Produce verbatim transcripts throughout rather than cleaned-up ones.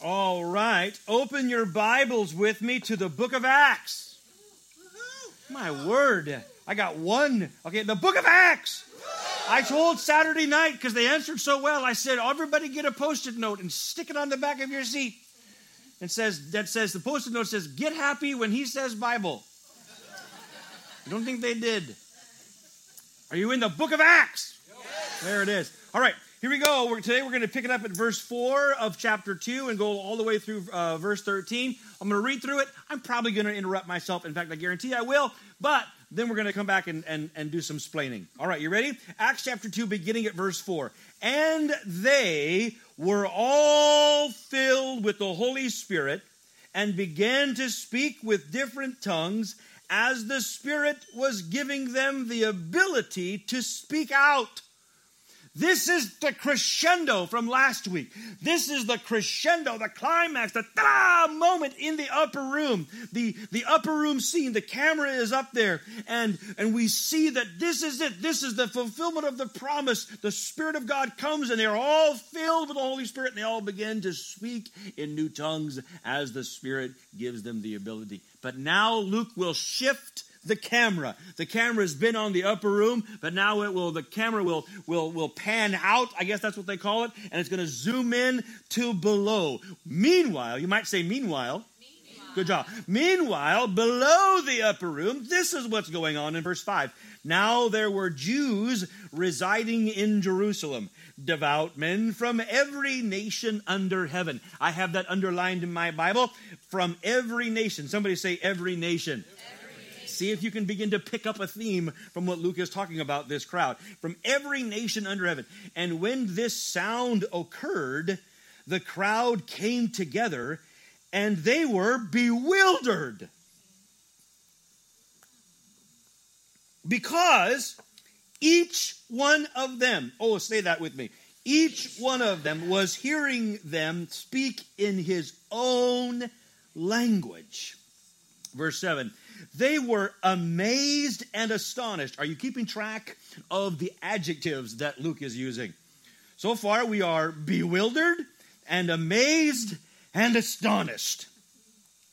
All right, open your Bibles with me to the book of Acts. My word, I got one. Okay, the book of Acts. I told Saturday night, because they answered so well, I said, everybody get a Post-it note and stick it on the back of your seat. And says that says, the Post-it note says, get happy when he says Bible. I don't think they did. Are you in the book of Acts? Yes. There it is. All right, here we go. We're, today we're going to pick it up at verse four of chapter two and go all the way through uh, verse thirteen. I'm going to read through it. I'm probably going to interrupt myself. In fact, I guarantee I will. But then we're going to come back and, and, and do some splaining. All right, you ready? Acts chapter two, beginning at verse four. And they were all filled with the Holy Spirit and began to speak with different tongues as the Spirit was giving them the ability to speak out. This is the crescendo from last week. This is the crescendo, the climax, the ta-da moment in the upper room. The, the upper room scene, the camera is up there. And, and we see that this is it. This is the fulfillment of the promise. The Spirit of God comes and they're all filled with the Holy Spirit. And they all begin to speak in new tongues as the Spirit gives them the ability. But now Luke will shift the camera. The camera has been on the upper room, but now it will. The camera will will will pan out. I guess that's what they call it, and it's going to zoom in to below. Meanwhile, you might say, meanwhile. meanwhile. Good job. Meanwhile, below the upper room, this is what's going on in verse five. Now there were Jews residing in Jerusalem, devout men from every nation under heaven. I have that underlined in my Bible. From every nation. Somebody say every nation. Every. See if you can begin to pick up a theme from what Luke is talking about, this crowd. From every nation under heaven. And when this sound occurred, the crowd came together and they were bewildered. Because each one of them, oh, say that with me. Each one of them was hearing them speak in his own language. Verse seven. They were amazed and astonished. Are you keeping track of the adjectives that Luke is using? So far, we are bewildered and amazed and astonished.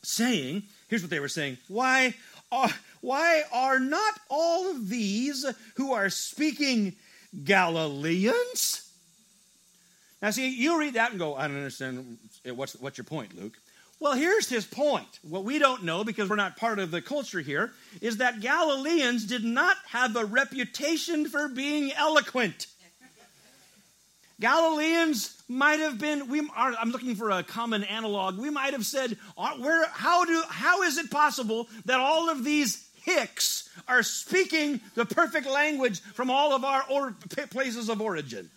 Saying, here's what they were saying. Why are, why are not all of these who are speaking Galileans? Now, see, you read that and go, I don't understand. What's, what's your point, Luke? Well, here's his point. What we don't know, because we're not part of the culture here, is that Galileans did not have a reputation for being eloquent. Galileans might have been, we are, I'm looking for a common analog, we might have said, where, how, do, how is it possible that all of these hicks are speaking the perfect language from all of our or, places of origin?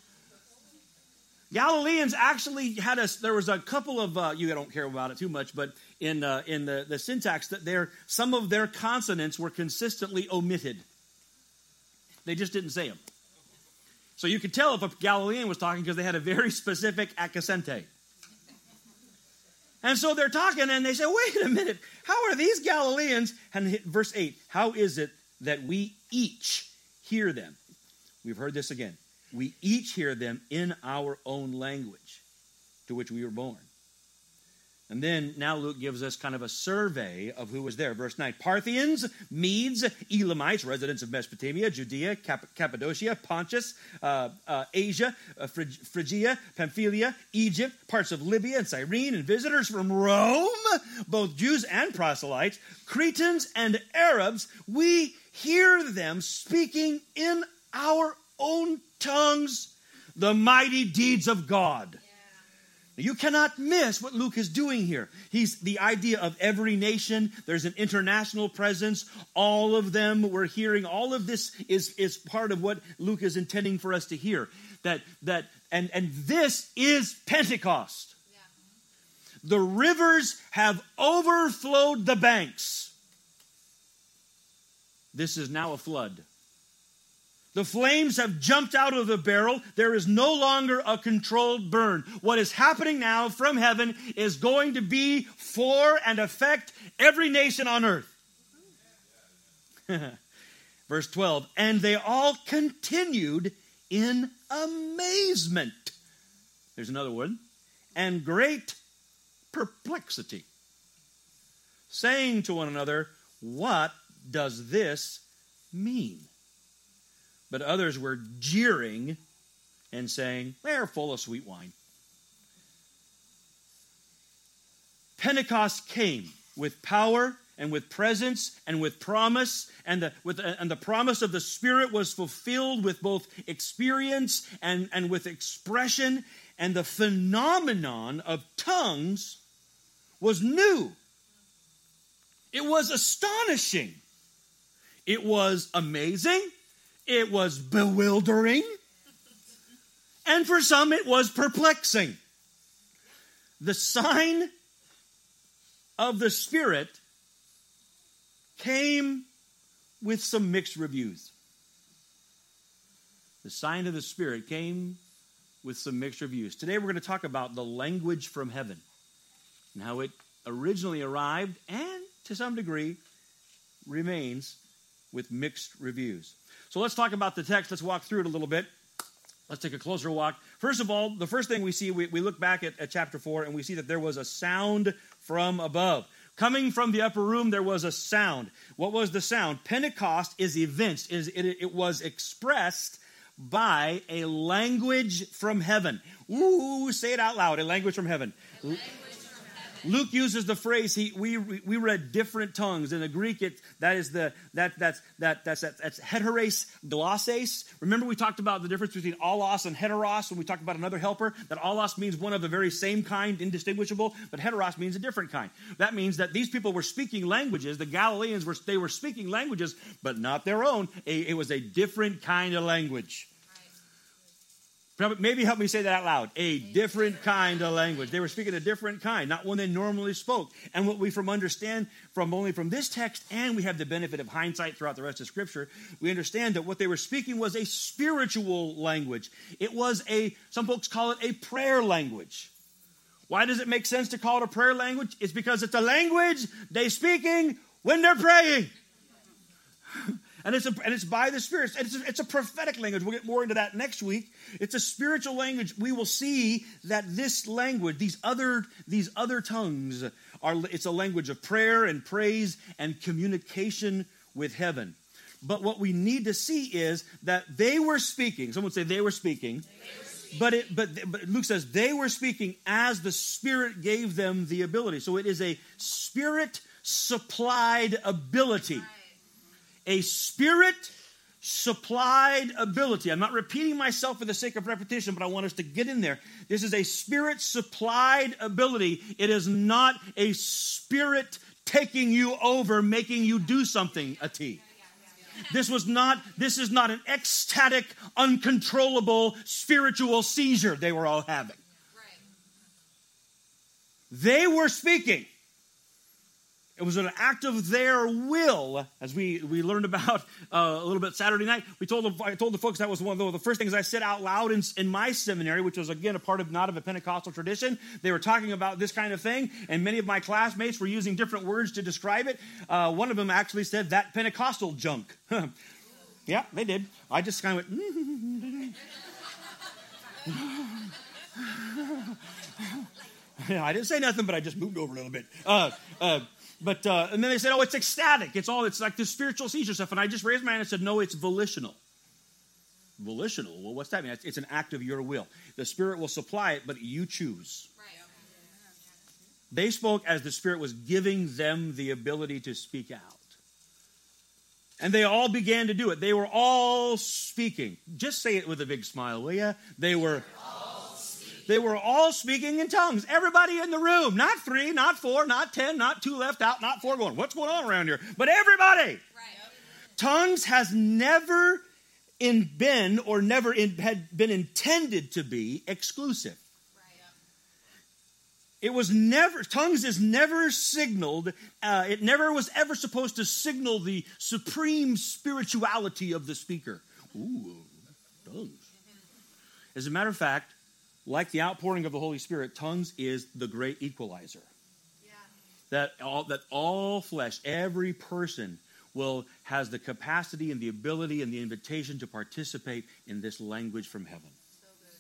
Galileans actually had a, there was a couple of, uh, you don't care about it too much, but in uh, in the, the syntax, that there some of their consonants were consistently omitted. They just didn't say them. So you could tell if a Galilean was talking because they had a very specific accent. And so they're talking and they say, wait a minute, how are these Galileans? And verse eight, how is it that we each hear them? We've heard this again. We each hear them in our own language to which we were born. And then now Luke gives us kind of a survey of who was there. Verse nine, Parthians, Medes, Elamites, residents of Mesopotamia, Judea, Cap- Cappadocia, Pontus, uh, uh, Asia, uh, Phryg- Phrygia, Pamphylia, Egypt, parts of Libya and Cyrene, and visitors from Rome, both Jews and proselytes, Cretans and Arabs. We hear them speaking in our own tongues, the mighty deeds of God. Yeah. You cannot miss what Luke is doing here. He's the idea of every nation. There's an international presence. All of them we're hearing. All of this is, is part of what Luke is intending for us to hear. That that and, and this is Pentecost. Yeah. The rivers have overflowed the banks. This is now a flood. The flames have jumped out of the barrel. There is no longer a controlled burn. What is happening now from heaven is going to be for and affect every nation on earth. Verse twelve, and they all continued in amazement. There's another one. And great perplexity, saying to one another, "What does this mean?" But others were jeering and saying, "They're full of sweet wine." Pentecost came with power and with presence and with promise, and the, with, and the promise of the Spirit was fulfilled with both experience and, and with expression, and the phenomenon of tongues was new. It was astonishing. It was amazing. It was bewildering. And for some, it was perplexing. The sign of the Spirit came with some mixed reviews. The sign of the Spirit came with some mixed reviews. Today we're going to talk about the language from heaven and how it originally arrived and to some degree remains with mixed reviews. So let's talk about the text. Let's walk through it a little bit. Let's take a closer walk. First of all, the first thing we see, we, we look back at, at chapter four, and we see that there was a sound from above. Coming from the upper room, there was a sound. What was the sound? Pentecost is evinced. Is it, it was expressed by a language from heaven. Ooh, say it out loud, a language from heaven. Language from heaven. Luke uses the phrase, he, we, we read different tongues. In the Greek, it, that is the, that, that's, that, that's, that, that's heteros, glosses. Remember we talked about the difference between allos and heteros when we talked about another helper, that allos means one of the very same kind, indistinguishable, but heteros means a different kind. That means that these people were speaking languages. The Galileans, were they were speaking languages, but not their own. A, it was a different kind of language. Maybe help me say that out loud. A different kind of language. They were speaking a different kind, not one they normally spoke. And what we from understand from only from this text, and we have the benefit of hindsight throughout the rest of Scripture, we understand that what they were speaking was a spiritual language. It was a, some folks call it a prayer language. Why does it make sense to call it a prayer language? It's because it's a language they're speaking when they're praying. And it's, a, and it's by the Spirit. It's a, it's a prophetic language. We'll get more into that next week. It's a spiritual language. We will see that this language, these other, these other tongues, are it's a language of prayer and praise and communication with heaven. But what we need to see is that they were speaking. Someone say they were speaking. They were speaking. But, it, but, but Luke says they were speaking as the Spirit gave them the ability. So it is a Spirit-supplied ability. A Spirit-supplied ability. I'm not repeating myself for the sake of repetition, but I want us to get in there. This is a Spirit-supplied ability. It is not a Spirit taking you over, making you do something, a T. This was not, this is not an ecstatic, uncontrollable spiritual seizure they were all having. They were speaking. It was an act of their will, as we, we learned about uh, a little bit Saturday night. We told them, I told the folks that was one of the first things I said out loud in, in my seminary, which was, again, a part of not of a Pentecostal tradition. They were talking about this kind of thing, and many of my classmates were using different words to describe it. Uh, one of them actually said, that Pentecostal junk. Yeah, they did. I just kind of went, yeah, I didn't say nothing, but I just moved over a little bit. Uh, uh, But uh, and then they said, "Oh, it's ecstatic. It's all. It's like this spiritual seizure stuff." And I just raised my hand and said, "No, it's volitional. Volitional. Well, what's that mean? It's an act of your will. The Spirit will supply it, but you choose." Right. Okay. They spoke as the Spirit was giving them the ability to speak out, and they all began to do it. They were all speaking. Just say it with a big smile, will you? They were. They were all speaking in tongues. Everybody in the room. Not three, not four, not ten, not two left out, not four going, what's going on around here? But everybody. Right. Tongues has never in been or never in, had been intended to be exclusive. Right. It was never, tongues is never signaled. Uh, it never was ever supposed to signal the supreme spirituality of the speaker. Ooh, tongues. As a matter of fact, like the outpouring of the Holy Spirit, tongues is the great equalizer. Yeah. That all that all flesh, every person will has the capacity and the ability and the invitation to participate in this language from heaven. So good.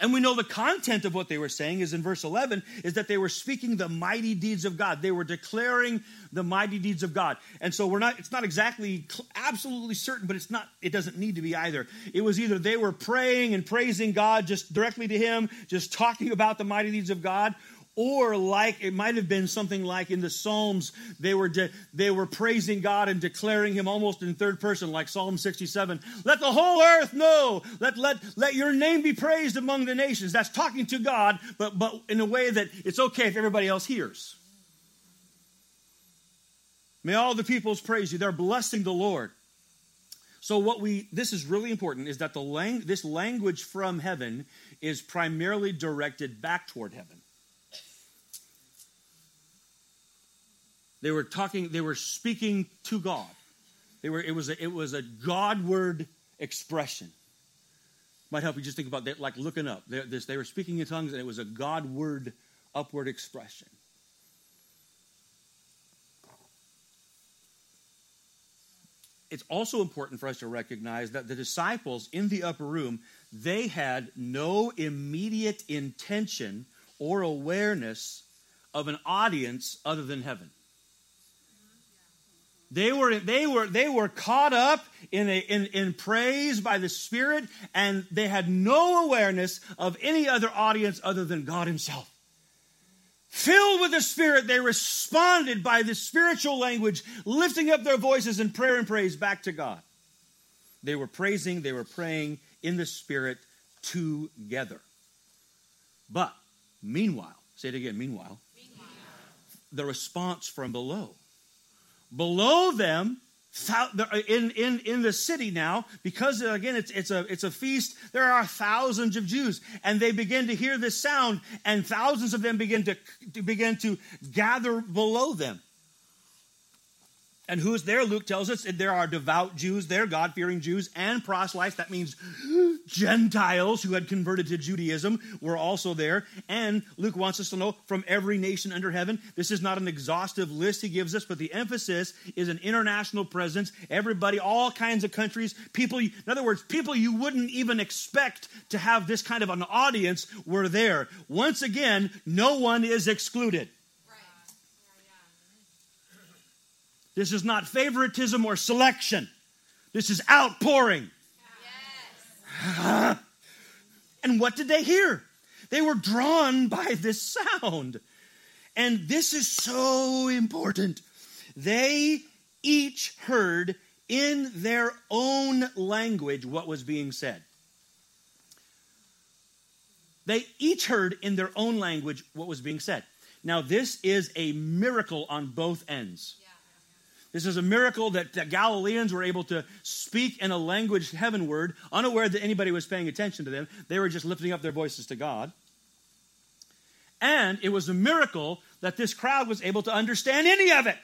And we know the content of what they were saying is in verse eleven, is that they were speaking the mighty deeds of God. They were declaring the mighty deeds of God. And so we're not, it's not exactly absolutely certain, but it's not, it doesn't need to be either. It was either they were praying and praising God just directly to him, just talking about the mighty deeds of God, or like it might have been something like in the Psalms, they were de- they were praising God and declaring him almost in third person, like Psalm sixty-seven. Let the whole earth know. Let let let your name be praised among the nations. That's talking to God, but but in a way that it's okay if everybody else hears. May all the peoples praise you. They're blessing the Lord. So what we this is really important is that the lang- this language from heaven is primarily directed back toward heaven. They were talking, they were speaking to God. They were, it was a, it was a Godward expression. Might help you just think about that, like looking up. They, this, they were speaking in tongues, and it was a Godward upward expression. It's also important for us to recognize that the disciples in the upper room, they had no immediate intention or awareness of an audience other than heaven. They were they were they were caught up in a, in in praise by the Spirit, and they had no awareness of any other audience other than God himself. Filled with the Spirit, they responded by the spiritual language, lifting up their voices in prayer and praise back to God. They were praising, they were praying in the Spirit together. But meanwhile, say it again, meanwhile, meanwhile. The response from below. Below them, in, in, in the city now, because again, it's, it's, a, it's a feast, there are thousands of Jews, and they begin to hear this sound, and thousands of them begin to, to begin to gather below them. And who's there? Luke tells us there are devout Jews there, God-fearing Jews, and proselytes. That means Gentiles who had converted to Judaism were also there. And Luke wants us to know from every nation under heaven. This is not an exhaustive list he gives us, but the emphasis is an international presence. Everybody, all kinds of countries, people, in other words, people you wouldn't even expect to have this kind of an audience were there. Once again, no one is excluded. This is not favoritism or selection. This is outpouring. Yes. And what did they hear? They were drawn by this sound. And this is so important. They each heard in their own language what was being said. They each heard in their own language what was being said. Now, this is a miracle on both ends. This is a miracle that the Galileans were able to speak in a language heavenward, unaware that anybody was paying attention to them. They were just lifting up their voices to God. And it was a miracle that this crowd was able to understand any of it.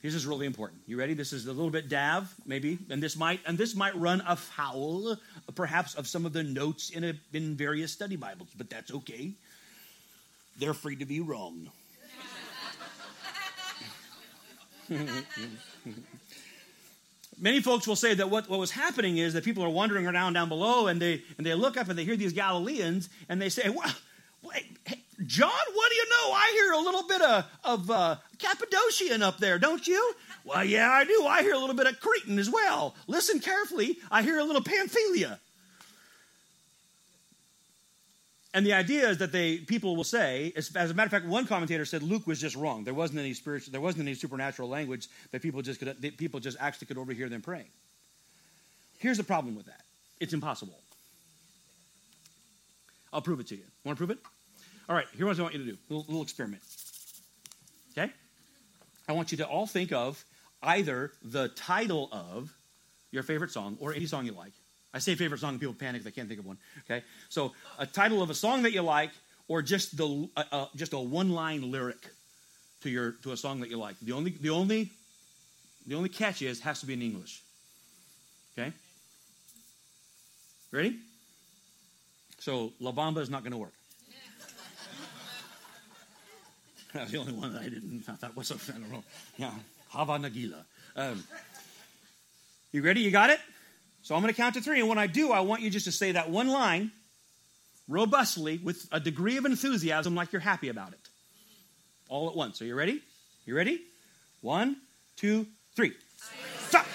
This is really important. You ready? This is a little bit dav, maybe, and this might and this might run afoul, perhaps, of some of the notes in a, in various study Bibles, but that's okay. They're free to be wrong. Many folks will say that what, what was happening is that people are wandering around down below, and they and they look up and they hear these Galileans, and they say, well, wait, hey, John, what do you know? I hear a little bit of, of uh, Cappadocian up there, don't you? Well, yeah, I do. I hear a little bit of Cretan as well. Listen carefully. I hear a little Pamphylia. And the idea is that they people will say, as, as a matter of fact, one commentator said Luke was just wrong. There wasn't any spiritual, there wasn't any supernatural language that people just could, that people just actually could overhear them praying. Here's the problem with that: it's impossible. I'll prove it to you. Want to prove it? All right. Here's what I want you to do: a little, little experiment. Okay? I want you to all think of either the title of your favorite song or any song you like. I say favorite song, and people panic; they can't think of one. Okay, so a title of a song that you like, or just the uh, uh, just a one-line lyric to your to a song that you like. The only the only the only catch is it has to be in English. Okay, ready? So La Bamba is not going to work. That was the only one that I didn't. I thought, what's up? I don't know. Yeah, Hava Nagila. Um, you ready? You got it? So I'm going to count to three, and when I do, I want you just to say that one line, robustly with a degree of enthusiasm like you're happy about it. All at once. Are you ready? You ready? One, two, three. Stop!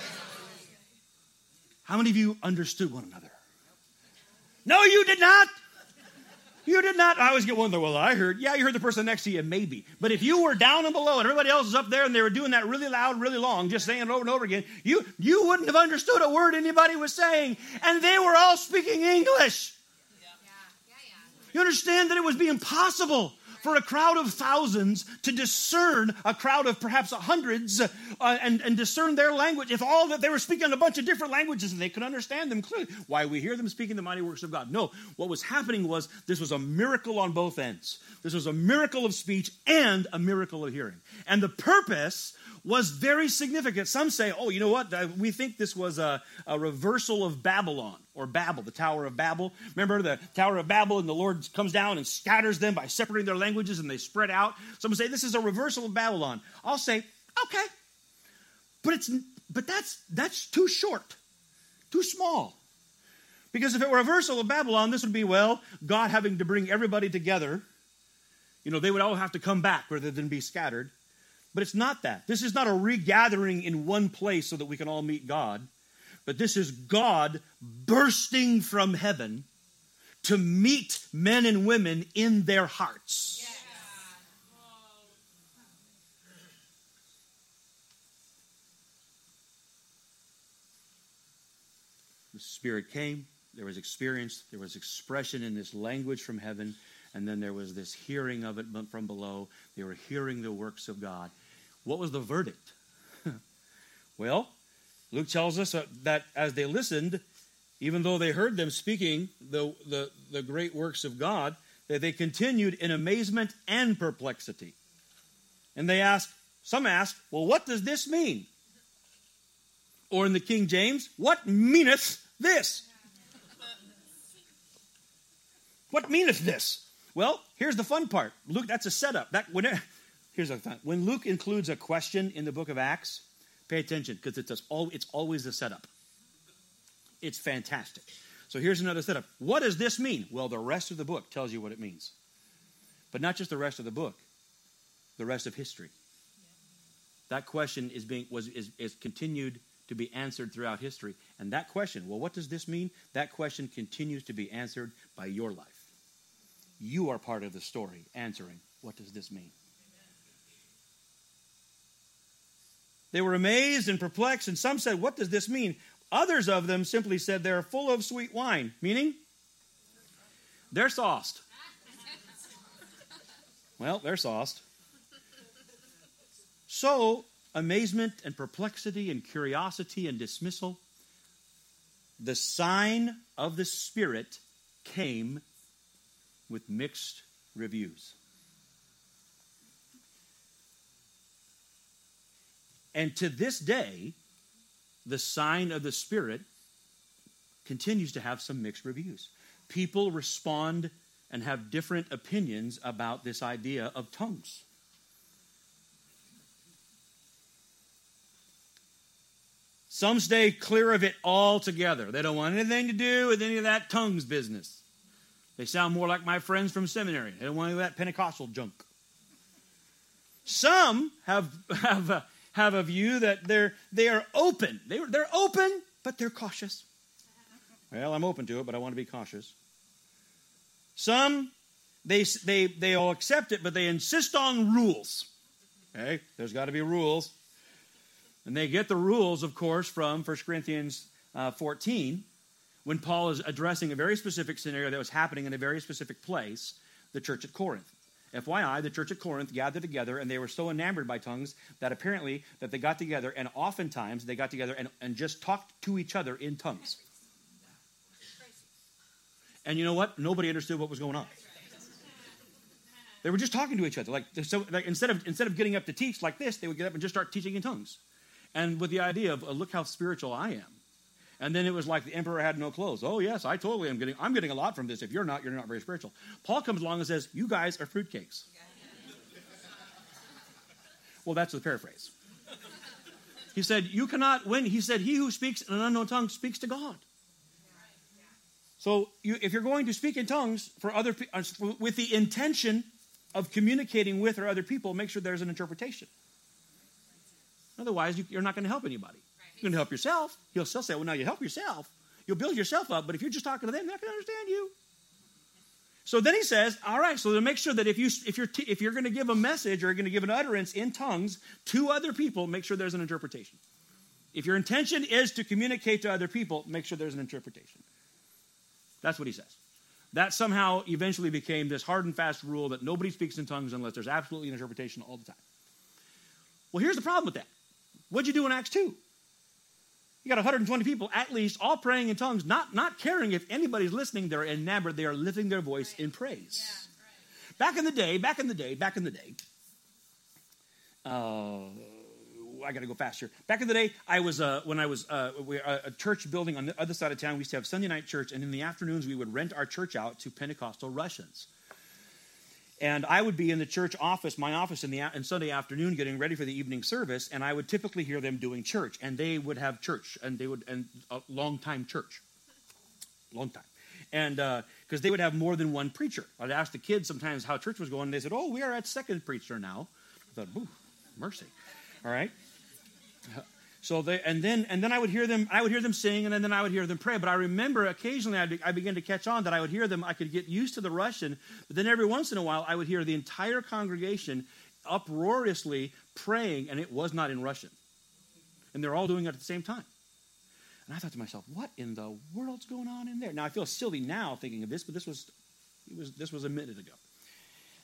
How many of you understood one another? No, you did not. You did not. I always get one there. Well, I heard. Yeah, you heard the person next to you, maybe. But if you were down and below and everybody else was up there and they were doing that really loud, really long, just saying it over and over again, you, you wouldn't have understood a word anybody was saying. And they were all speaking English. Yeah. Yeah, yeah. You understand that it would be impossible for a crowd of thousands to discern a crowd of perhaps hundreds uh, and, and discern their language if all that they were speaking a bunch of different languages and they could understand them clearly. Why we hear them speaking the mighty works of God. No, what was happening was this was a miracle on both ends. This was a miracle of speech and a miracle of hearing. And the purpose was very significant. Some say, oh, you know what? We think this was a, a reversal of Babylon or Babel, the Tower of Babel. Remember the Tower of Babel, and the Lord comes down and scatters them by separating their languages and they spread out. Some say this is a reversal of Babylon. I'll say, okay, but it's but that's that's too short, too small. Because if it were a reversal of Babylon, this would be, well, God having to bring everybody together. You know, they would all have to come back rather than be scattered. But it's not that. This is not a regathering in one place so that we can all meet God. But this is God bursting from heaven to meet men and women in their hearts. Yes. The Spirit came. There was experience. There was expression in this language from heaven. And then there was this hearing of it from below. They were hearing the works of God. What was the verdict? Well, Luke tells us that as they listened, even though they heard them speaking the, the, the great works of God, that they continued in amazement and perplexity. And they asked, some asked, well, what does this mean? Or in the King James, what meaneth this? What meaneth this? Well, here's the fun part. Luke, that's a setup. That when it, here's a fun. When Luke includes a question in the book of Acts, pay attention because it's all it's always a setup. It's fantastic. So here's another setup. What does this mean? Well, the rest of the book tells you what it means, but not just the rest of the book, the rest of history. That question is being was is, is continued to be answered throughout history, and that question, well, what does this mean? That question continues to be answered by your life. You are part of the story answering, what does this mean? Amen. They were amazed and perplexed, and some said, what does this mean? Others of them simply said, they're full of sweet wine, meaning they're sauced. Well, they're sauced. So, amazement and perplexity and curiosity and dismissal, the sign of the Spirit came with mixed reviews. And to this day, the sign of the Spirit continues to have some mixed reviews. People respond and have different opinions about this idea of tongues. Some stay clear of it altogether. They don't want anything to do with any of that tongues business. They sound more like my friends from seminary. They don't want any of that Pentecostal junk. Some have have a, have a view that they're they are open. They they're open, but they're cautious. Well, I'm open to it, but I want to be cautious. Some they they they all accept it, but they insist on rules. Okay, there's got to be rules, and they get the rules, of course, from First Corinthians uh, fourteen. When Paul is addressing a very specific scenario that was happening in a very specific place, the church at Corinth. F Y I, the church at Corinth gathered together, and they were so enamored by tongues that apparently that they got together, and oftentimes they got together and, and just talked to each other in tongues. And you know what? Nobody understood what was going on. They were just talking to each other. Like, so, like instead of instead of getting up to teach like this, they would get up and just start teaching in tongues. And with the idea of, oh, look how spiritual I am. And then it was like the emperor had no clothes. Oh, yes, I totally am getting, I'm getting a lot from this. If you're not, you're not very spiritual. Paul comes along and says, you guys are fruitcakes. Well, that's the paraphrase. He said, you cannot win. He said, he who speaks in an unknown tongue speaks to God. So you, if you're going to speak in tongues for other with the intention of communicating with or other people, make sure there's an interpretation. Otherwise, you, you're not going to help anybody. You're going to help yourself. You'll still say, well, now you help yourself. You'll build yourself up, but if you're just talking to them, they're not going to understand you. So then he says, all right, so to make sure that if, you, if you're, t- if you're going to give a message or you're going to give an utterance in tongues to other people, make sure there's an interpretation. If your intention is to communicate to other people, make sure there's an interpretation. That's what he says. That somehow eventually became this hard and fast rule that nobody speaks in tongues unless there's absolutely an interpretation all the time. Well, here's the problem with that. What'd you do in Acts two? You got one hundred twenty people, at least, all praying in tongues, not, not caring if anybody's listening. They're enamored. They are lifting their voice right. in praise. Yeah, right. Back in the day, back in the day, back in the day, uh, I got to go faster. Back in the day, I was uh, when I was uh, we, uh, a church building on the other side of town. We used to have Sunday night church, and in the afternoons, we would rent our church out to Pentecostal Russians. And I would be in the church office, my office, in the in Sunday afternoon, getting ready for the evening service. And I would typically hear them doing church, and they would have church, and they would and a long time church, long time, and because uh, they would have more than one preacher. I'd ask the kids sometimes how church was going, and they said, "Oh, we are at second preacher now." I thought, "Ooh, mercy, all right." So they and then and then I would hear them. I would hear them sing, and then I would hear them pray. But I remember occasionally I, be, I began to catch on that I would hear them. I could get used to the Russian, but then every once in a while I would hear the entire congregation uproariously praying, and it was not in Russian, and they're all doing it at the same time. And I thought to myself, "What in the world's going on in there?" Now I feel silly now thinking of this, but this was, it was this was a minute ago.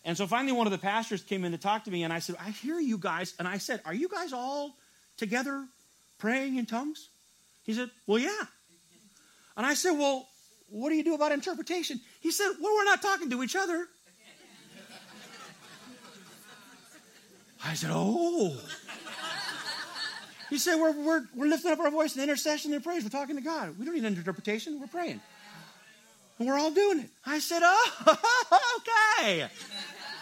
And so finally, one of the pastors came in to talk to me, and I said, "I hear you guys," and I said, "Are you guys all together praying in tongues?" He said, "Well, yeah." And I said, "Well, what do you do about interpretation?" He said, "Well, we're not talking to each other." I said, "Oh." He said, we're, we're, we're lifting up our voice in intercession and praise. We're talking to God. We don't need an interpretation. We're praying. And we're all doing it." I said, "Oh, okay."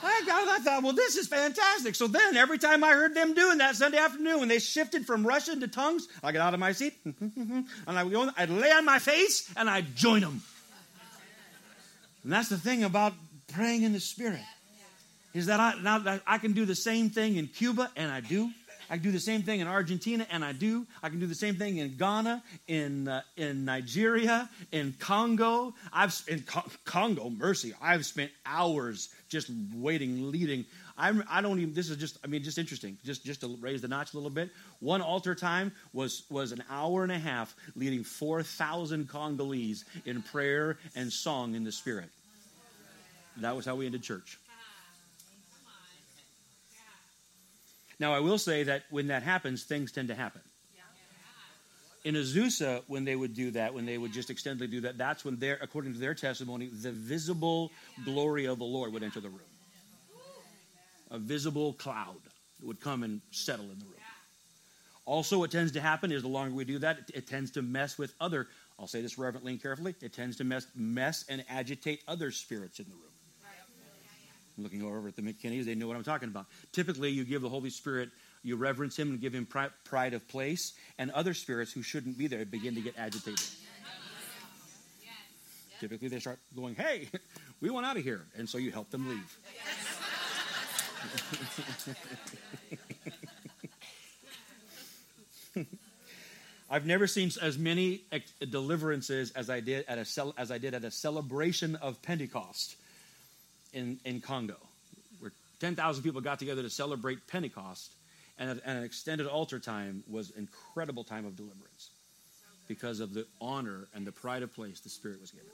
I thought, well, this is fantastic. So then every time I heard them doing that Sunday afternoon, when they shifted from Russian to tongues, I got out of my seat, and I would go, I'd lay on my face, and I'd join them. And that's the thing about praying in the Spirit, is that I, now I can do the same thing in Cuba, and I do. I can do the same thing in Argentina, and I do. I can do the same thing in Ghana, in uh, in Nigeria, in Congo. I've in Co- Congo, mercy. I've spent hours just waiting, leading. I'm, I don't even. This is just. I mean, just interesting. Just just to raise the notch a little bit. One altar time was was an hour and a half leading four thousand Congolese in prayer and song in the Spirit. That was how we ended church. Now, I will say that when that happens, things tend to happen. In Azusa, when they would do that, when they would just extendedly do that, that's when, they're, according to their testimony, the visible glory of the Lord would enter the room. A visible cloud would come and settle in the room. Also, what tends to happen is the longer we do that, it, it tends to mess with other, I'll say this reverently and carefully, it tends to mess, mess and agitate other spirits in the room. I'm looking over at the McKinneys, they know what I'm talking about. Typically, you give the Holy Spirit, you reverence him and give him pri- pride of place, and other spirits who shouldn't be there begin to get agitated. Yes. Yes. Typically, they start going, "Hey, we want out of here," and so you help them leave. Yes. I've never seen as many deliverances as I did at a cel- as I did at a celebration of Pentecost. In, in Congo, where ten thousand people got together to celebrate Pentecost, and, and an extended altar time was an incredible time of deliverance because of the honor and the pride of place the Spirit was given.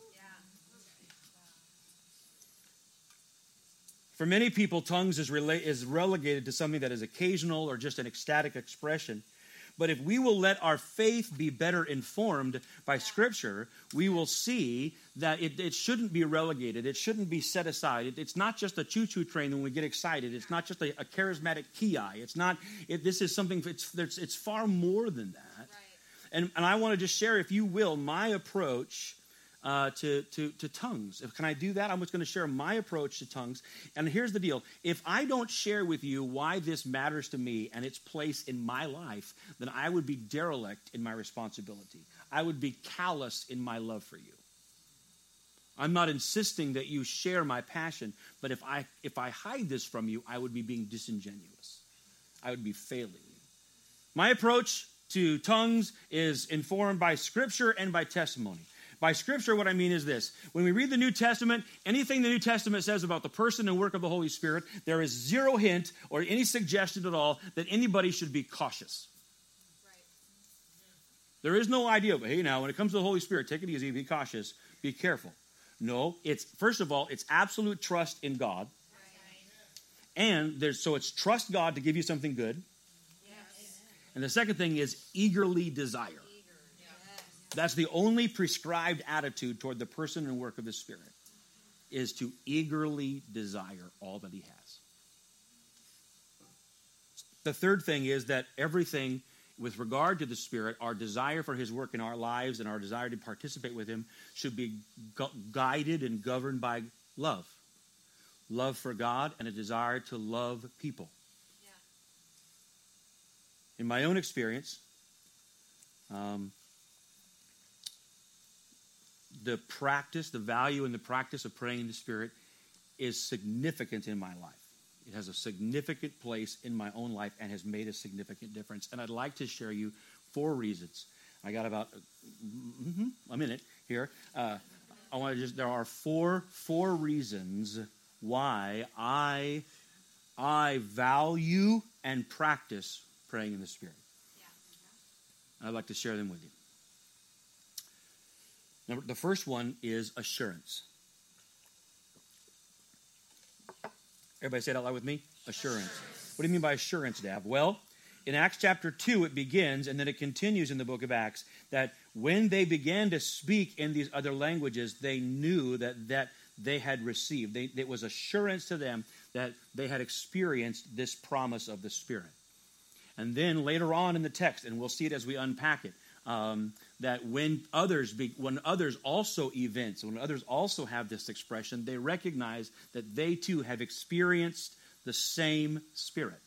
For many people, tongues is, rela- is relegated to something that is occasional or just an ecstatic expression. But if we will let our faith be better informed by Scripture, we will see that it, it shouldn't be relegated. It shouldn't be set aside. It, it's not just a choo-choo train when we get excited. It's not just a, a charismatic ki-yi. It's not. It, this is something. It's, it's it's far more than that. Right. And and I want to just share, if you will, my approach uh, to to to tongues. If, can I do that? I'm just going to share my approach to tongues. And here's the deal: if I don't share with you why this matters to me and its place in my life, then I would be derelict in my responsibility. I would be callous in my love for you. I'm not insisting that you share my passion, but if I if I hide this from you, I would be being disingenuous. I would be failing you. My approach to tongues is informed by Scripture and by testimony. By Scripture, what I mean is this. When we read the New Testament, anything the New Testament says about the person and work of the Holy Spirit, there is zero hint or any suggestion at all that anybody should be cautious. Right. There is no idea of, hey, now, when it comes to the Holy Spirit, take it easy, be cautious, be careful. No, it's, first of all, it's absolute trust in God. Right. And there's, so it's trust God to give you something good. Yes. And the second thing is eagerly desire. That's the only prescribed attitude toward the person and work of the Spirit, is to eagerly desire all that he has. The third thing is that everything with regard to the Spirit, our desire for his work in our lives and our desire to participate with him should be gu- guided and governed by love. Love for God and a desire to love people. Yeah. In my own experience, um, the practice, the value in the practice of praying in the Spirit is significant in my life. It has a significant place in my own life and has made a significant difference. And I'd like to share you four reasons. I got about mm-hmm, a minute here. Uh, I want to just, there are four, four reasons why I, I value and practice praying in the Spirit. I'd like to share them with you. The first one is assurance. Everybody say it out loud with me. Assurance. assurance. What do you mean by assurance, Dav? Well, in Acts chapter two, it begins, and then it continues in the book of Acts, that when they began to speak in these other languages, they knew that, that they had received. They, it was assurance to them that they had experienced this promise of the Spirit. And then later on in the text, and we'll see it as we unpack it, Um, that when others be, when others also events, when others also have this expression, they recognize that they too have experienced the same Spirit.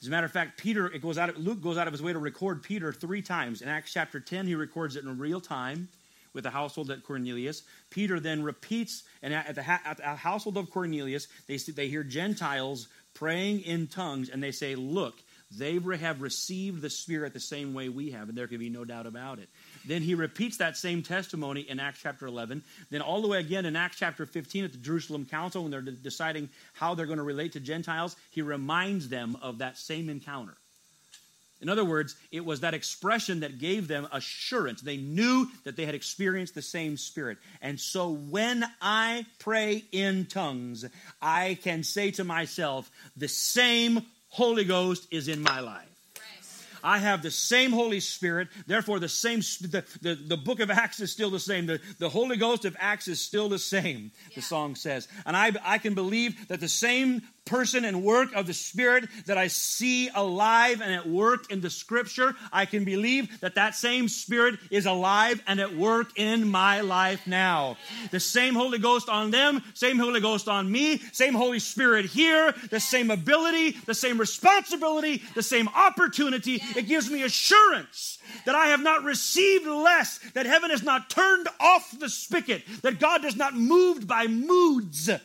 As a matter of fact, Peter it goes out. Of, Luke goes out of his way to record Peter three times. In Acts chapter ten, he records it in real time with the household at Cornelius. Peter then repeats, and at the, ha- at the household of Cornelius, they they hear Gentiles praying in tongues, and they say, "Look, they have received the Spirit the same way we have," and there can be no doubt about it. Then he repeats that same testimony in Acts chapter eleven. Then all the way again in Acts chapter fifteen at the Jerusalem Council, when they're deciding how they're going to relate to Gentiles, he reminds them of that same encounter. In other words, it was that expression that gave them assurance. They knew that they had experienced the same Spirit. And so when I pray in tongues, I can say to myself, the same Holy Ghost is in my life. I have the same Holy Spirit, therefore the same. The, the, the book of Acts is still the same. The, the Holy Ghost of Acts is still the same, yeah. The song says. And I, I can believe that the same person and work of the Spirit that I see alive and at work in the Scripture, I can believe that that same Spirit is alive and at work in my life now. The same Holy Ghost on them, same Holy Ghost on me, same Holy Spirit here, the same ability, the same responsibility, the same opportunity. It gives me assurance that I have not received less, that heaven has not turned off the spigot, that God is not moved by moods, right.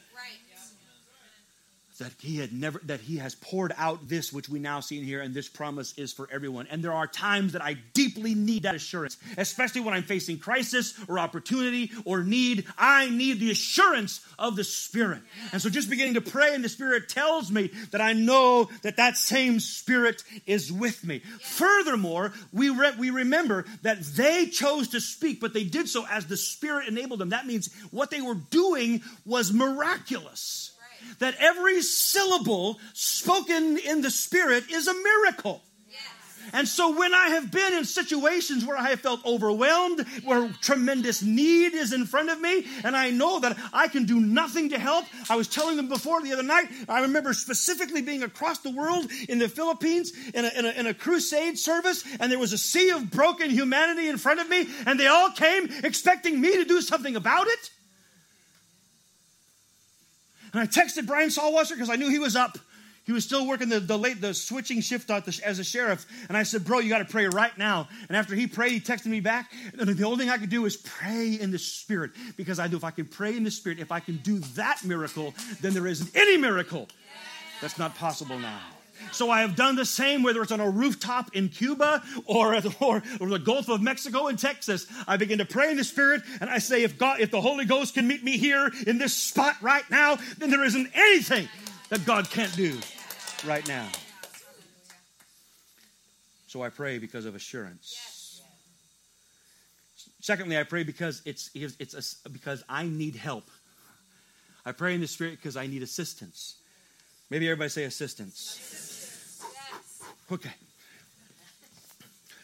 that he had never, that he has poured out this which we now see in here, and this promise is for everyone. And there are times that I deeply need that assurance, especially when I'm facing crisis or opportunity or need. I need the assurance of the Spirit. And so just beginning to pray in the Spirit tells me that I know that that same Spirit is with me. Yeah. Furthermore, we re- we remember that they chose to speak, but they did so as the Spirit enabled them. That means what they were doing was miraculous. That every syllable spoken in the Spirit is a miracle. Yes. And so when I have been in situations where I have felt overwhelmed, yeah. where tremendous need is in front of me, and I know that I can do nothing to help. I was telling them before the other night, I remember specifically being across the world in the Philippines in a, in a, in a crusade service, and there was a sea of broken humanity in front of me, and they all came expecting me to do something about it. And I texted Brian Saulwasser because I knew he was up. He was still working the the, late, the switching shift as a sheriff. And I said, bro, you got to pray right now. And after he prayed, he texted me back. And the only thing I could do is pray in the Spirit, because I knew if I can pray in the Spirit, if I can do that miracle, then there isn't any miracle that's not possible now. So I have done the same, whether it's on a rooftop in Cuba or, at, or, or the Gulf of Mexico in Texas. I begin to pray in the Spirit, and I say, if God, if the Holy Ghost can meet me here in this spot right now, then there isn't anything that God can't do right now. So I pray because of assurance. Secondly, I pray because it's it's a, because I need help. I pray in the Spirit because I need assistance. Maybe everybody say assistance. Okay.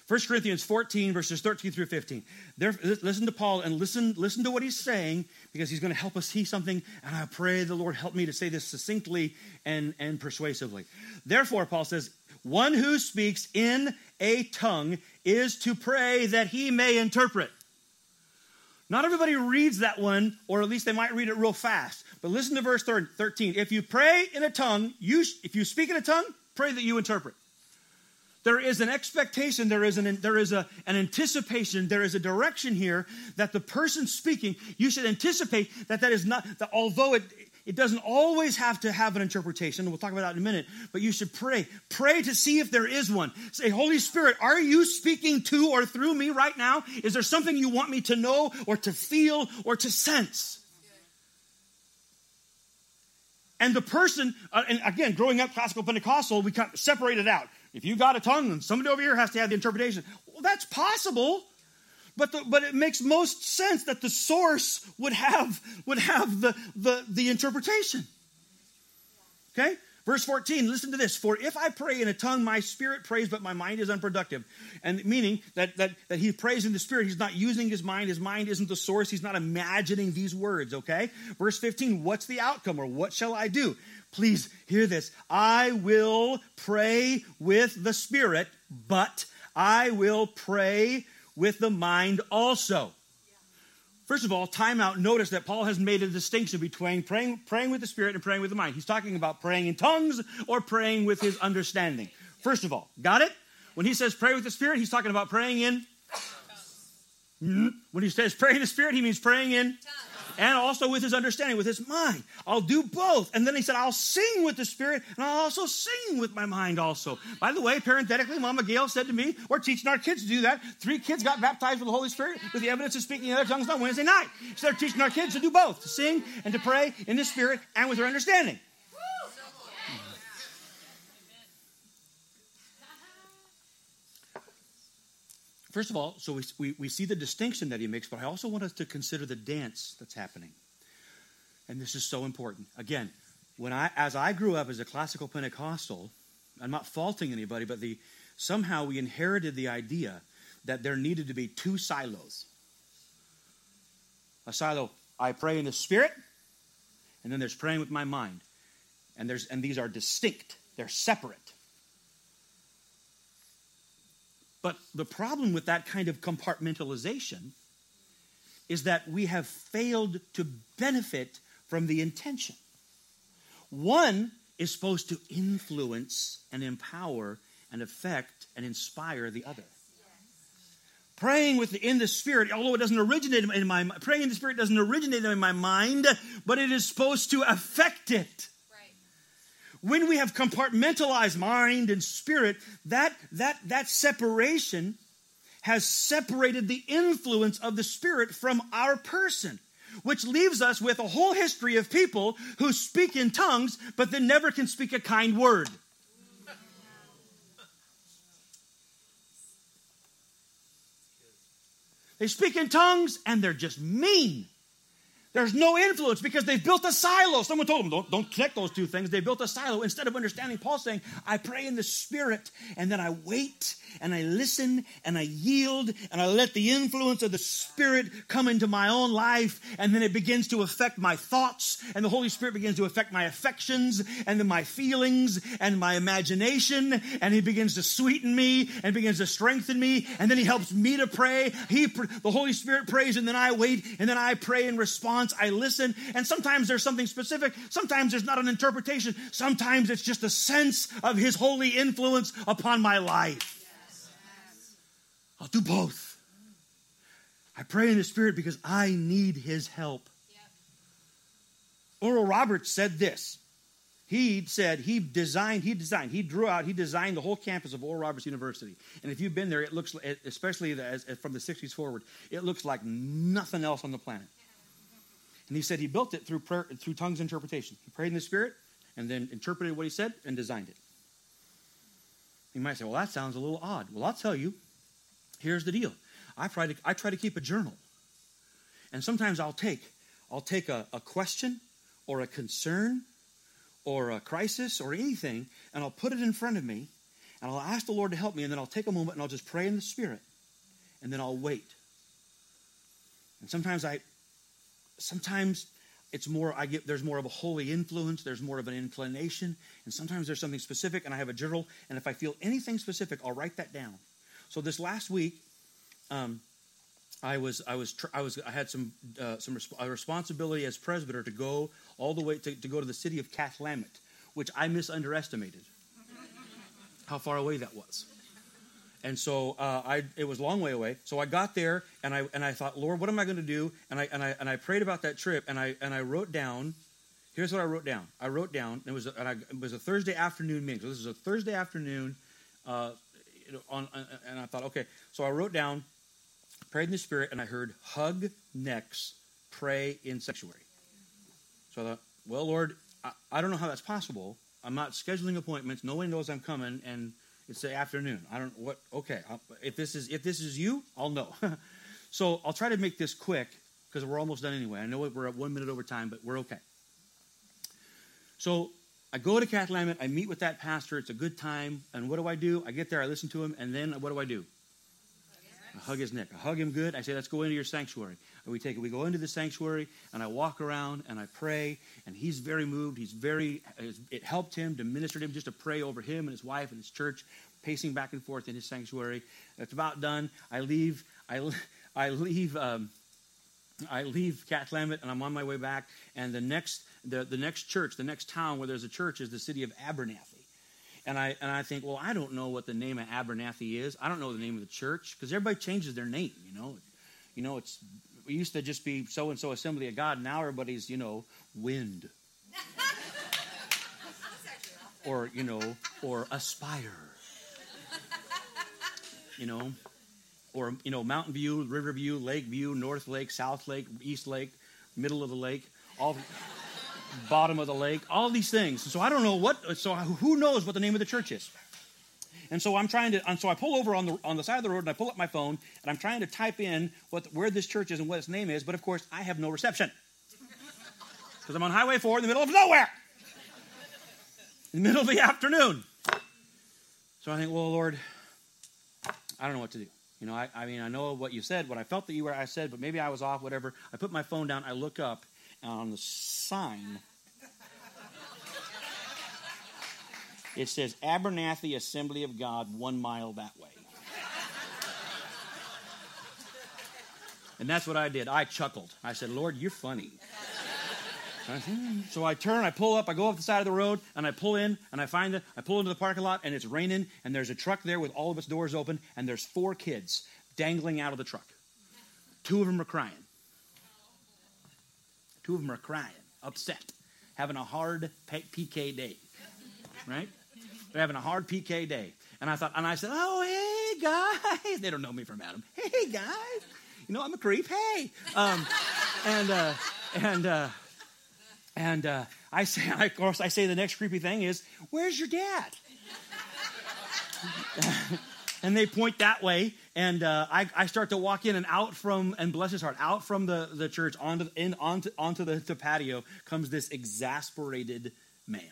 First Corinthians fourteen, verses thirteen through fifteen. There, listen to Paul and listen, listen to what he's saying, because he's going to help us see something. And I pray the Lord help me to say this succinctly and, and persuasively. Therefore, Paul says, one who speaks in a tongue is to pray that he may interpret. Not everybody reads that one, or at least they might read it real fast. But listen to verse thirteen. If you pray in a tongue, you if you speak in a tongue, pray that you interpret. There is an expectation, there is an there is a, an anticipation, there is a direction here that the person speaking, you should anticipate that that is not, that although it, it doesn't always have to have an interpretation, and we'll talk about that in a minute, but you should pray. Pray to see if there is one. Say, Holy Spirit, are you speaking to or through me right now? Is there something you want me to know or to feel or to sense? And the person, uh, and again, growing up classical Pentecostal, we kind of separate it out. If you got a tongue, then somebody over here has to have the interpretation. Well, that's possible, but the, but it makes most sense that the source would have would have the, the, the interpretation. Okay? Verse fourteen, listen to this. For if I pray in a tongue, my spirit prays, but my mind is unproductive. And meaning that that, that he prays in the Spirit. He's not using his mind. His mind isn't the source. He's not imagining these words, okay? Verse fifteen, what's the outcome, or what shall I do? Please hear this. I will pray with the Spirit, but I will pray with the mind also. First of all, time out. Notice that Paul has made a distinction between praying, praying with the Spirit and praying with the mind. He's talking about praying in tongues or praying with his understanding. First of all, got it? When he says pray with the Spirit, he's talking about praying in tongues. When he says pray in the Spirit, he means praying in tongues. And also with his understanding, with his mind. I'll do both. And then he said, I'll sing with the Spirit, and I'll also sing with my mind also. By the way, parenthetically, Mama Gail said to me, we're teaching our kids to do that. Three kids got baptized with the Holy Spirit with the evidence of speaking in other tongues on Wednesday night. So they're teaching our kids to do both, to sing and to pray in the Spirit and with their understanding. First of all, so we, we, we see the distinction that he makes, but I also want us to consider the dance that's happening. And this is so important. Again, when I as I grew up as a classical Pentecostal, I'm not faulting anybody, but the somehow we inherited the idea that there needed to be two silos. A silo, I pray in the Spirit, and then there's praying with my mind. And there's and these are distinct, they're separate. But the problem with that kind of compartmentalization is that we have failed to benefit from the intention. One is supposed to influence and empower and affect and inspire the other. Praying with the, in the Spirit, although it doesn't originate in my praying in the Spirit doesn't originate in my mind, but it is supposed to affect it. When we have compartmentalized mind and spirit, that, that, that separation has separated the influence of the Spirit from our person, which leaves us with a whole history of people who speak in tongues, but then never can speak a kind word. They speak in tongues and they're just mean. There's no influence because they've built a silo. Someone told them, don't, don't connect those two things. They built a silo. Instead of understanding, Paul's saying, I pray in the Spirit, and then I wait, and I listen, and I yield, and I let the influence of the Spirit come into my own life, and then it begins to affect my thoughts, and the Holy Spirit begins to affect my affections, and then my feelings, and my imagination, and He begins to sweeten me, and begins to strengthen me, and then He helps me to pray. He, the Holy Spirit prays, and then I wait, and then I pray in response. response. I listen. And sometimes there's something specific. Sometimes there's not an interpretation. Sometimes it's just a sense of his holy influence upon my life. Yes. I'll do both. I pray in the Spirit because I need his help. Yep. Oral Roberts said this. He said, he designed, he designed, he drew out, he designed the whole campus of Oral Roberts University. And if you've been there, it looks, especially as, as from the sixties forward, it looks like nothing else on the planet. And he said he built it through prayer, through tongues interpretation. He prayed in the Spirit and then interpreted what he said and designed it. You might say, well, that sounds a little odd. Well, I'll tell you, here's the deal. I try to I try to keep a journal. And sometimes I'll take I'll take a, a question or a concern or a crisis or anything, and I'll put it in front of me, and I'll ask the Lord to help me, and then I'll take a moment and I'll just pray in the Spirit, and then I'll wait. And sometimes I sometimes it's more I get there's more of a holy influence, there's more of an inclination, and sometimes there's something specific, and I have a journal, and if I feel anything specific, I'll write that down. So this last week, Um, I was, I was, I was, I had some, uh, some resp- a responsibility as presbyter to go all the way to, to go to the city of Cathlamet, which I misunderestimated how far away that was. And so, uh, I, it was a long way away. So I got there and I, and I thought, Lord, what am I going to do? And I, and I, and I prayed about that trip and I, and I wrote down, here's what I wrote down. I wrote down, it was, a, and I, it was a Thursday afternoon meeting. So this is a Thursday afternoon, uh, on, and I thought, okay, so I wrote down, prayed in the Spirit, and I heard, hug necks, pray in sanctuary. So I thought, well, Lord, I, I don't know how that's possible. I'm not scheduling appointments. No one knows I'm coming, and it's the afternoon. I don't what. Okay, I'll, if this is if this is you, I'll know. So I'll try to make this quick because we're almost done anyway. I know we're at one minute over time, but we're okay. So I go to Cathlamet. I meet with that pastor. It's a good time. And what do I do? I get there. I listen to him, and then what do I do? I hug his neck. I hug him good. I say, let's go into your sanctuary. And we take it. We go into the sanctuary, and I walk around, and I pray, and he's very moved. He's very, it helped him, to minister to him, just to pray over him and his wife and his church, pacing back and forth in his sanctuary. That's about done. I leave, I, I leave, um, I leave Cathlamet, and I'm on my way back, and the next, the, the next church, the next town where there's a church is the city of Abernathy. And I and I think, well, I don't know what the name of Abernathy is. I don't know the name of the church because everybody changes their name, you know. You know, it's we used to just be so and so Assembly of God. Now everybody's, you know, Wind, or you know, or Aspire, you know, or you know, Mountain View, River View, Lake View, North Lake, South Lake, East Lake, Middle of the Lake, all. Bottom of the lake, all these things. So I don't know what, so who knows what the name of the church is. And so I'm trying to, and so I pull over on the on the side of the road and I pull up my phone and I'm trying to type in what where this church is and what its name is. But of course, I have no reception because I'm on Highway four in the middle of nowhere, in the middle of the afternoon. So I think, well, Lord, I don't know what to do. You know, I, I mean, I know what you said, what I felt that you were, I said, but maybe I was off, whatever. I put my phone down, I look up, and on the sign, it says Abernathy Assembly of God, one mile that way. And that's what I did. I chuckled. I said, Lord, you're funny. So I turn, I pull up, I go up the side of the road, and I pull in, and I find it. I pull into the parking lot, and it's raining, and there's a truck there with all of its doors open, and there's four kids dangling out of the truck. Two of them are crying. Two of them are crying, upset, having a hard P K day, right? They're having a hard P K day. And I thought, and I said, oh, hey, guys. They don't know me from Adam. Hey, guys. You know, I'm a creep. Hey. Um, and, uh, and, uh, and uh, I say, I, of course, I say the next creepy thing is, where's your dad? And they point that way, and uh, I, I start to walk in and out from, and bless his heart, out from the, the church, onto, in, onto, onto the, the patio comes this exasperated man.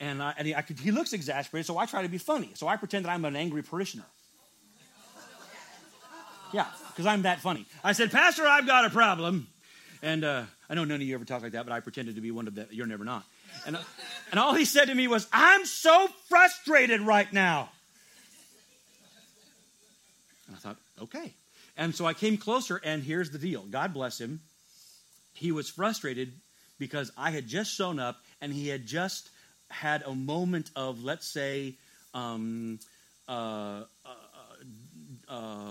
And, I, and he, I could, he looks exasperated, so I try to be funny. So I pretend that I'm an angry parishioner. Yeah, because I'm that funny. I said, Pastor, I've got a problem. And uh, I know none of you ever talk like that, but I pretended to be one of the, you're never not. And, and all he said to me was, I'm so frustrated right now. And I thought, okay. And so I came closer, and here's the deal. God bless him. He was frustrated because I had just shown up and he had just had a moment of, let's say, um, uh, uh, uh,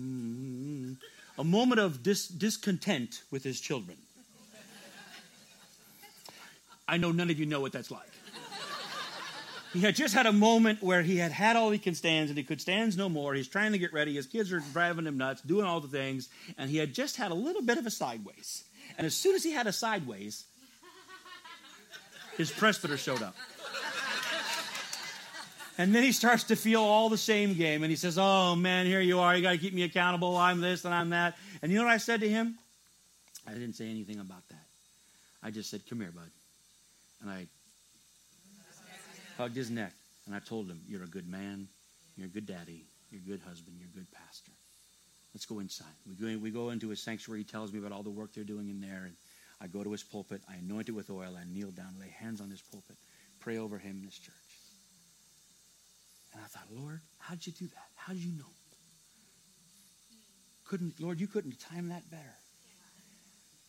mm, a moment of dis- discontent with his children. I know none of you know what that's like. He had just had a moment where he had had all he can stand, and he could stand no more. He's trying to get ready. His kids are driving him nuts, doing all the things, and he had just had a little bit of a sideways. And as soon as he had a sideways, his presbyter showed up. And then he starts to feel all the same game, and he says, oh, man, here you are. You got to keep me accountable. I'm this and I'm that. And you know what I said to him? I didn't say anything about that. I just said, come here, bud. And I hugged his neck, and I told him, you're a good man, you're a good daddy, you're a good husband, you're a good pastor. Let's go inside. We go, in, we go into his sanctuary. He tells me about all the work they're doing in there. And I go to his pulpit. I anoint it with oil. I kneel down, lay hands on his pulpit, pray over him in his church. And I thought, Lord, how did you do that? How did you know? Couldn't, Lord, you couldn't time that better.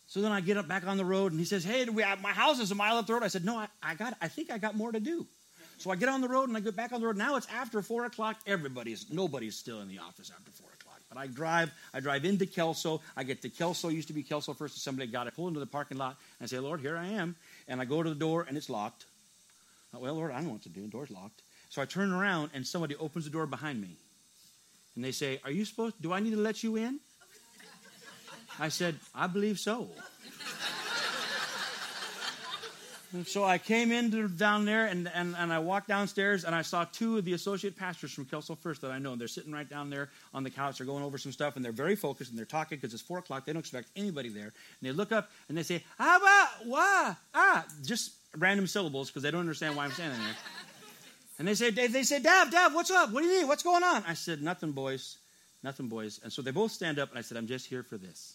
So then I get up back on the road, and he says, hey, we have, my house is a mile up the road. I said, no, I, I got. I think I got more to do. So I get on the road, and I go back on the road. Now it's after four o'clock. Everybody's, nobody's still in the office after four o'clock. But I drive. I drive into Kelso. I get to Kelso. It used to be Kelso First Assembly of God. I pull into the parking lot, and I say, Lord, here I am. And I go to the door, and it's locked. I, well, Lord, I don't know what to do. The door's locked. So I turn around, and somebody opens the door behind me. And they say, are you supposed, do I need to let you in? I said, I believe so. And so I came in to, down there, and, and, and I walked downstairs, and I saw two of the associate pastors from Kelso First that I know. And they're sitting right down there on the couch. They're going over some stuff, and they're very focused, and they're talking because it's four o'clock. They don't expect anybody there. And they look up, and they say, ah, wah, ah, just random syllables because they don't understand why I'm standing there. And they say, they, they say, Dav, Dav, what's up? What do you need? What's going on? I said, nothing, boys. Nothing, boys. And so they both stand up, and I said, I'm just here for this.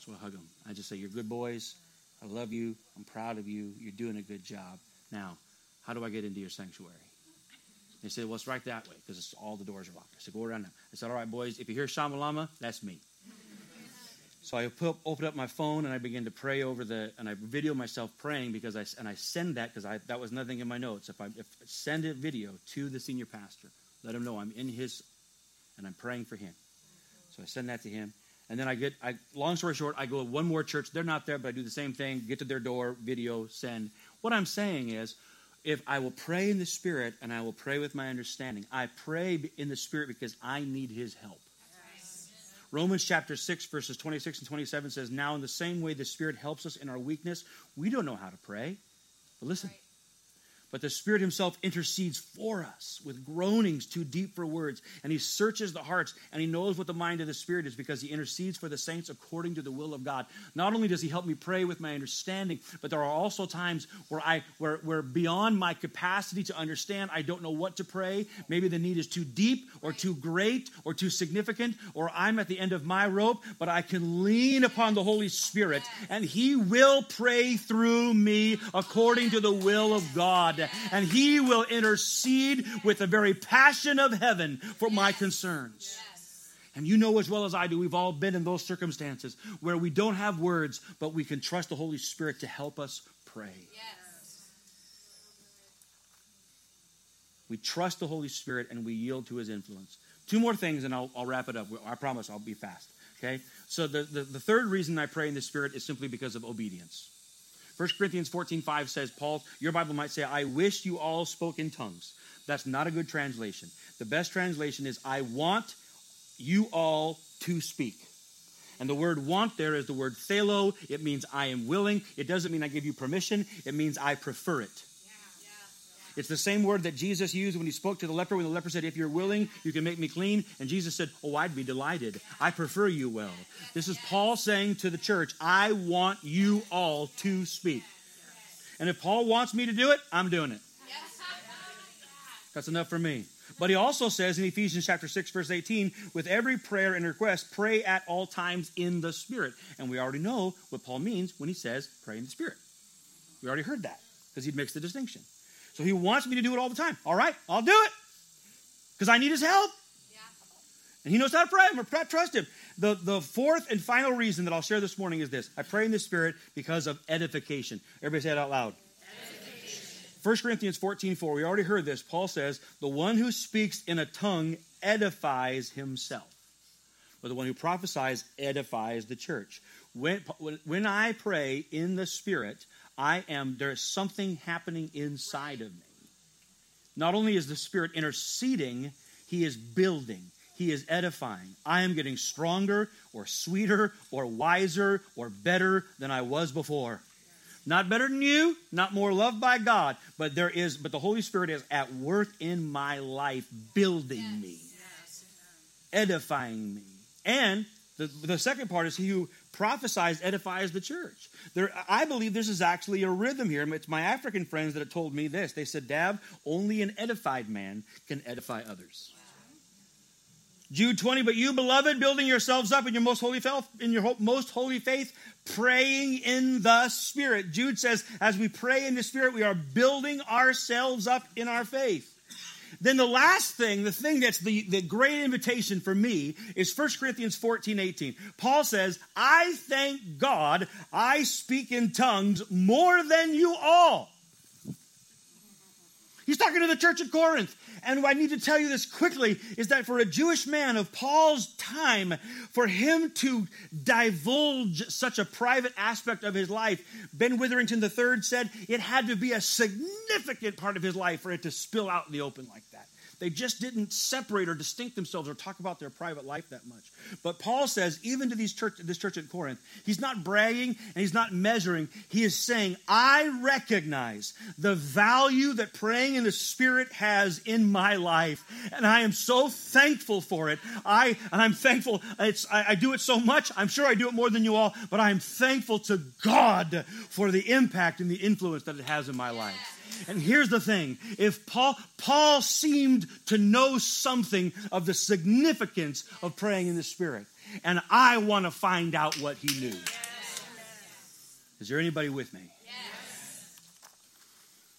So I hug them. I just say, you're good boys. I love you. I'm proud of you. You're doing a good job. Now, how do I get into your sanctuary? They said, well, it's right that way because all the doors are locked. I said, go around now. I said, all right, boys, if you hear Shamalama, that's me. So I put, open up my phone, and I begin to pray over the, and I video myself praying because I, and I send that because I, that was nothing in my notes. If I if, send a video to the senior pastor, let him know I'm in his, and I'm praying for him. So I send that to him. And then I get, I, long story short, I go to one more church. They're not there, but I do the same thing. Get to their door, video, send. What I'm saying is, if I will pray in the Spirit and I will pray with my understanding, I pray in the Spirit because I need His help. Yes. Romans chapter six, verses twenty-six and twenty-seven says, now in the same way the Spirit helps us in our weakness, we don't know how to pray. But listen. Right. But the Spirit Himself intercedes for us with groanings too deep for words. And He searches the hearts, and He knows what the mind of the Spirit is because He intercedes for the saints according to the will of God. Not only does He help me pray with my understanding, but there are also times where I where, where beyond my capacity to understand, I don't know what to pray. Maybe the need is too deep or too great or too significant, or I'm at the end of my rope, but I can lean upon the Holy Spirit, and He will pray through me according to the will of God. And He will intercede with the very passion of heaven for my concerns. Yes. And you know as well as I do, we've all been in those circumstances where we don't have words, but we can trust the Holy Spirit to help us pray. Yes. We trust the Holy Spirit and we yield to His influence. Two more things and I'll, I'll wrap it up. I promise I'll be fast. Okay? So the, the, the third reason I pray in the Spirit is simply because of obedience. First Corinthians fourteen five says, Paul, your Bible might say, I wish you all spoke in tongues. That's not a good translation. The best translation is, I want you all to speak. And the word want there is the word thelo. It means I am willing. It doesn't mean I give you permission. It means I prefer it. Yeah. Yeah. Yeah. It's the same word that Jesus used when He spoke to the leper, when the leper said, if you're willing, you can make me clean. And Jesus said, oh, I'd be delighted. I prefer you well. This is Paul saying to the church, I want you all to speak. And if Paul wants me to do it, I'm doing it. That's enough for me. But he also says in Ephesians chapter six, verse eighteen, with every prayer and request, pray at all times in the Spirit. And we already know what Paul means when he says pray in the Spirit. We already heard that because he makes the distinction. So he wants me to do it all the time. All right, I'll do it because I need His help. Yeah. And He knows how to pray. I'm going to trust Him. The, the fourth and final reason that I'll share this morning is this. I pray in the Spirit because of edification. Everybody say it out loud. First Corinthians fourteen four, we already heard this. Paul says, the one who speaks in a tongue edifies himself, but the one who prophesies edifies the church. When, when I pray in the Spirit, I am, there's something happening inside of me. Not only is the Spirit interceding, he is building. He is edifying. I am getting stronger or sweeter or wiser or better than I was before. Not better than you, not more loved by God, but there is, but the Holy Spirit is at work in my life, building yes. me, yes. edifying me. And the, the second part is he who prophesies edifies the church. There, I believe this is actually a rhythm here. It's my African friends that have told me this. They said, Dab, only an edified man can edify others. Wow. Jude twenty, but you, beloved, building yourselves up in your most holy faith, in your most holy faith, praying in the Spirit. Jude says, as we pray in the Spirit, we are building ourselves up in our faith. Then the last thing, the thing that's the, the great invitation for me is First Corinthians fourteen eighteen. Paul says, I thank God I speak in tongues more than you all. He's talking to the church at Corinth. And I need to tell you this quickly, is that for a Jewish man of Paul's time, for him to divulge such a private aspect of his life, Ben Witherington the third said it had to be a significant part of his life for it to spill out in the open like that. They just didn't separate or distinct themselves or talk about their private life that much. But Paul says, even to these church, this church at Corinth, he's not bragging and he's not measuring. He is saying, I recognize the value that praying in the Spirit has in my life. And I am so thankful for it. I, and I'm thankful. It's, I, I do it so much. I'm sure I do it more than you all. But I am thankful to God for the impact and the influence that it has in my life. And here's the thing, if Paul, Paul seemed to know something of the significance of praying in the Spirit, and I want to find out what he knew. Yes. Is there anybody with me? Yes.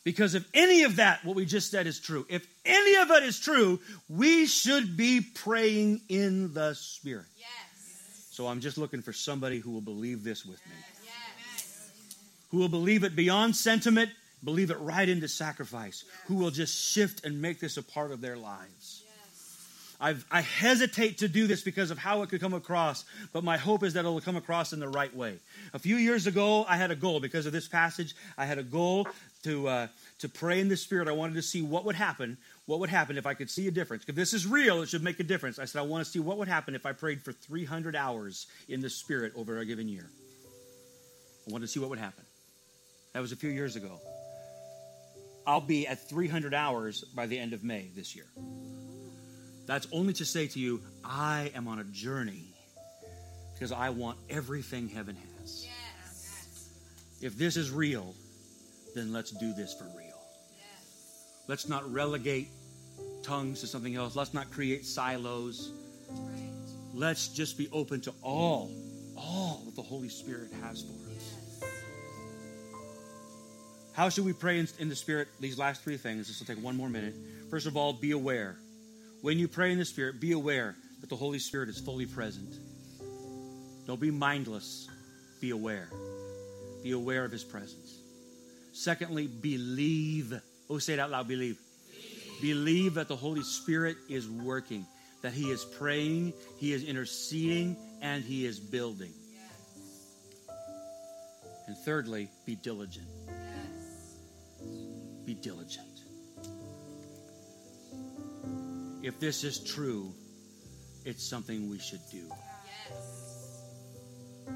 Because if any of that, what we just said is true, if any of it is true, we should be praying in the Spirit. Yes. So I'm just looking for somebody who will believe this with me, yes. who will believe it beyond sentiment, believe it right into sacrifice, yes. who will just shift and make this a part of their lives. Yes. I've, I hesitate to do this because of how it could come across, but my hope is that it will come across in the right way. A few years ago, I had a goal. Because of this passage, I had a goal to uh, to pray in the Spirit. I wanted to see what would happen, what would happen if I could see a difference. If this is real, it should make a difference. I said, I want to see what would happen if I prayed for three hundred hours in the Spirit over a given year. I wanted to see what would happen. That was a few years ago. I'll be at three hundred hours by the end of May this year. That's only to say to you, I am on a journey because I want everything heaven has. Yes. If this is real, then let's do this for real. Yes. Let's not relegate tongues to something else. Let's not create silos. Right. Let's just be open to all, all that the Holy Spirit has for us. How should we pray in the Spirit? These last three things. This will take one more minute. First of all, be aware. When you pray in the Spirit, be aware that the Holy Spirit is fully present. Don't be mindless. Be aware. Be aware of his presence. Secondly, believe. Oh, say it out loud, believe. Believe, believe that the Holy Spirit is working, that he is praying, he is interceding, and he is building. Yes. And thirdly, be diligent. Be diligent. If this is true, it's something we should do. Yes.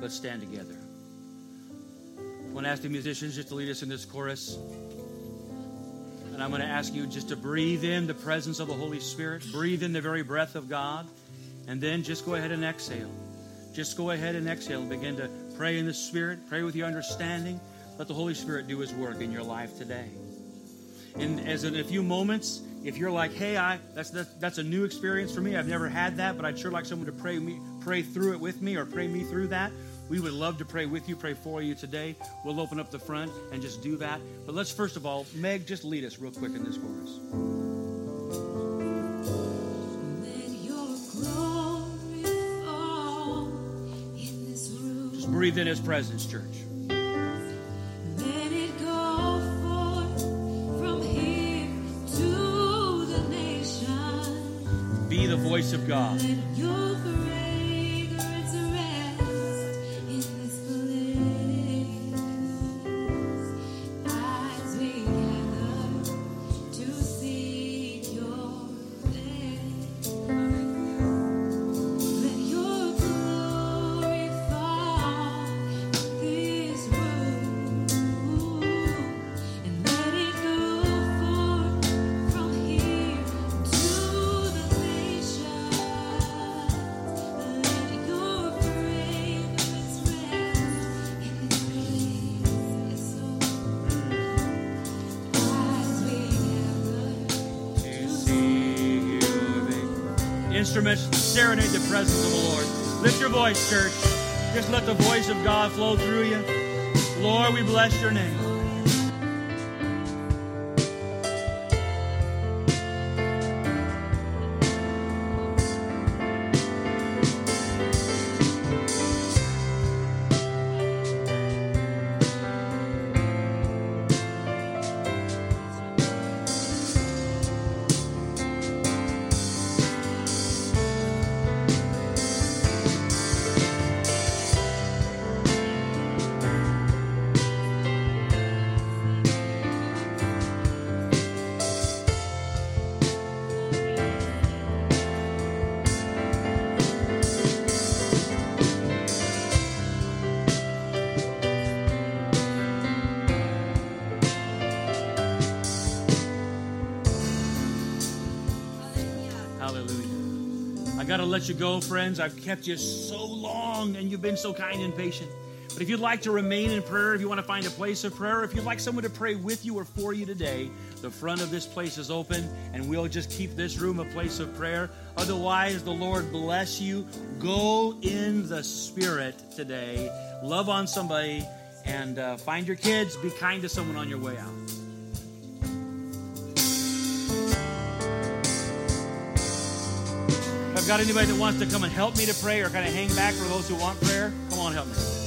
Let's stand together. I want to ask the musicians just to lead us in this chorus. And I'm going to ask you just to breathe in the presence of the Holy Spirit. Breathe in the very breath of God. And then just go ahead and exhale. Just go ahead and exhale and begin to pray in the Spirit. Pray with your understanding. Let the Holy Spirit do his work in your life today. And as in a few moments, if you're like, hey, I that's, that's that's a new experience for me. I've never had that, but I'd sure like someone to pray me pray through it with me or pray me through that. We would love to pray with you, pray for you today. We'll open up the front and just do that. But let's first of all, Meg, just lead us real quick in this chorus. Let your glory fall. breathe in his presence, church. Let it go forth from here to the nation. Be the voice of God. Let your fragrance rest in this place as we gather to seek your face. Let your glory fall in this room, and let it go forth from here to the nations. Let your fragrance rest in this place, oh, as we gather to see your face. Instruments, serenade the presence of the Lord. Lift your voice, church. Just let the voice of God flow through you. Lord, we bless your name. Hallelujah. I got to let you go, friends. I've kept you so long, and you've been so kind and patient. But if you'd like to remain in prayer, if you want to find a place of prayer, if you'd like someone to pray with you or for you today, the front of this place is open, and we'll just keep this room a place of prayer. Otherwise, the Lord bless you. Go in the Spirit today. Love on somebody, and uh, find your kids. Be kind to someone on your way out. If I've got anybody that wants to come and help me to pray, or kind of hang back for those who want prayer, come on, help me.